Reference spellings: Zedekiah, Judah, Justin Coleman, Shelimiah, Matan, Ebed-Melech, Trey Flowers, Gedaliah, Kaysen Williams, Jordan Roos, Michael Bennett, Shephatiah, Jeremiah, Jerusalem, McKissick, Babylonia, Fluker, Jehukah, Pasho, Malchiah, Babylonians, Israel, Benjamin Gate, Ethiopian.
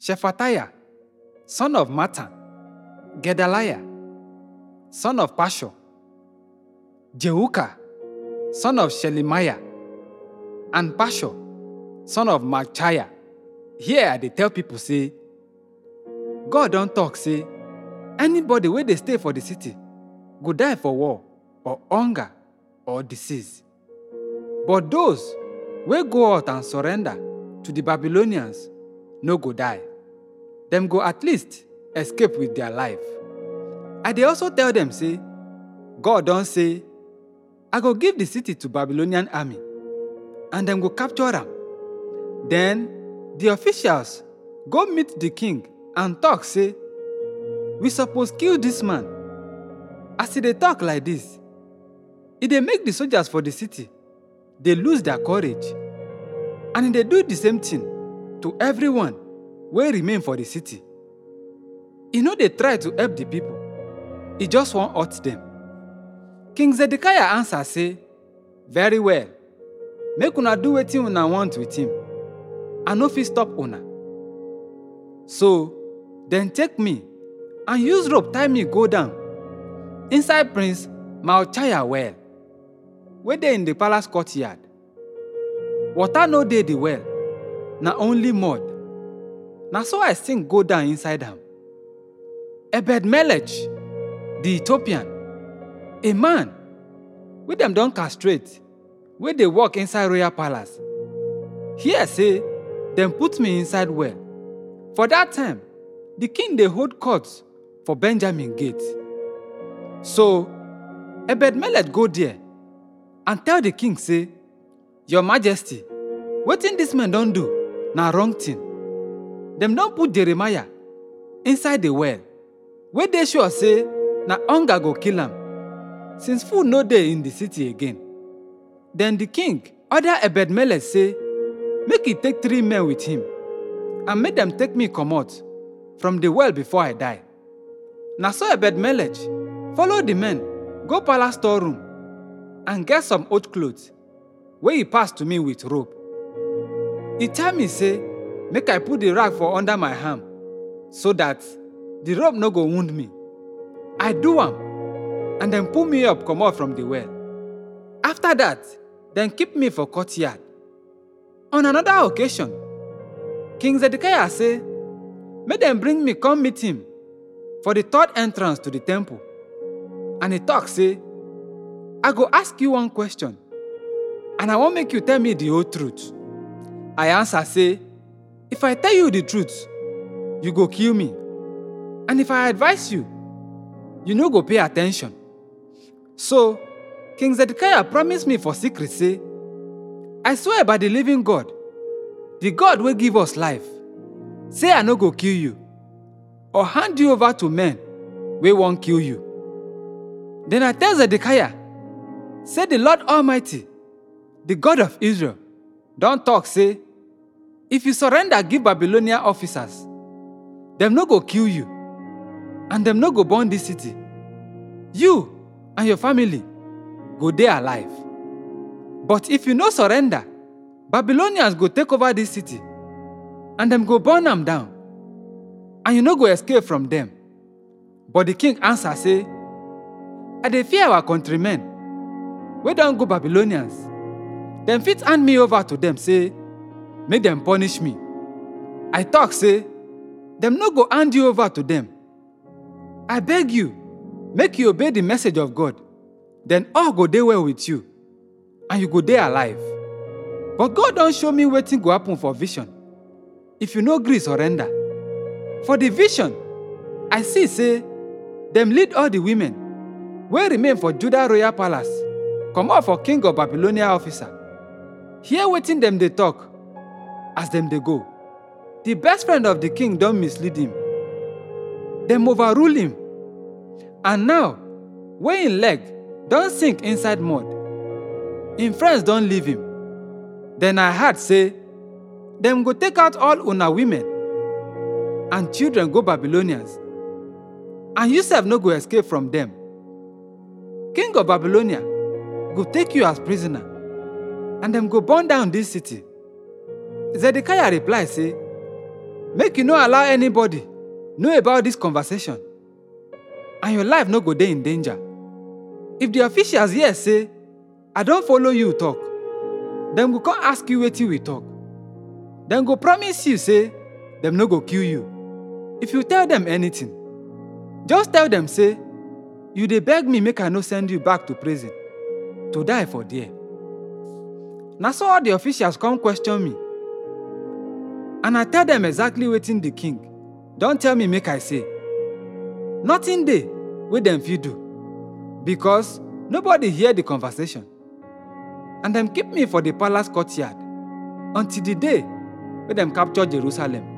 Shephatiah, son of Matan; Gedaliah, son of Pasho; Jehukah, son of Shelimiah; and Pasho, son of Malchiah. Here they tell people, say, God don't talk, say, anybody where they stay for the city go die for war, or hunger, or disease. But those where go out and surrender to the Babylonians no go die. Them go at least escape with their life. And they also tell them, say, God don't say, I go give the city to Babylonian army, and them go capture them. Then the officials go meet the king and talk, say, we suppose kill this man. As they talk like this, if they make the soldiers for the city, they lose their courage. And they do the same thing to everyone who remain for the city. You know they try to help the people. It just won't hurt them. King Zedekiah answer, say, very well. Make una do what una want with him. I no fit stop una. So, then take me and use rope tie me go down inside Prince Malchiah well, where they in the palace courtyard. Water no dey the well, na only mud. Na so I sink go down inside am. Ebed-Melech, the Ethiopian, a man with them don castrate, where they walk inside royal palace. Here say, them put me inside well. For that time, the king they hold courts for Benjamin Gate. So, Ebed-Melech go there and tell the king, say, Your Majesty, wetin this man don't do, na wrong thing. Them don't put Jeremiah inside the well, where they sure say, na hunger go kill him, since food no dey in the city again. Then the king order Ebed-Melech, say, make he take 3 men with him, and make them take me come out from the well before I die. Na so Ebed-Melech follow the men go palace storeroom and get some old clothes, where he passed to me with rope. He tell me, say, make I put the rag for under my arm, so that the rope no go wound me. I do am, and then pull me up come out from the well. After that, then keep me for courtyard. On another occasion, King Zedekiah say, make them bring me come meet him for the 3rd entrance to the temple. And he talk, say, I go ask you one question, and I won't make you tell me the whole truth. I answer, say, if I tell you the truth, you go kill me. And if I advise you, you no go pay attention. So, King Zedekiah promised me for secret, say, I swear by the living God, the God will give us life, say I no go kill you, or hand you over to men wey won't kill you. Then I tell Zedekiah, say the Lord Almighty, the God of Israel, don't talk, say, if you surrender, give Babylonian officers, them no go kill you, and them no go burn this city. You and your family go dey alive. But if you no surrender, Babylonians go take over this city, and them go burn them down, and you no go escape from them. But the king answer, say, I dey fear our countrymen, we don't go Babylonians. Them fit hand me over to them, say, make them punish me. I talk, say, them no go hand you over to them. I beg you, make you obey the message of God, then all go dey well with you, and you go dey alive. But God don show me wetin go happen for vision, if you no gree surrender. For the vision, I see, say, them lead all the women wey remain for Judah royal palace come out for king of Babylonia officer. Hear wetin them they talk as them they go. The best friend of the king don't mislead him. Them overrule him. And now, where in leg don't sink inside mud, in friends don't leave him. Then I heard, say, them go take out all una women and children go Babylonians, and yourself no go escape from them. King of Babylonia go take you as prisoner, and them go burn down this city. Zedekiah reply, say, Make you no allow anybody know about this conversation, and your life no go dey in danger. If the officials here say, I don't follow you talk, then we can't ask you wetin we talk. Then go promise you say, them no go kill you. If you tell them anything, just tell them say, you dey beg me make I no send you back to prison, to die for there. Na so all the officials come question me, and I tell them exactly wetin the king don tell me make I say. Nothing dey wey dem fit do, because nobody hear the conversation. And them keep me for the palace courtyard until the day wey dem capture Jerusalem.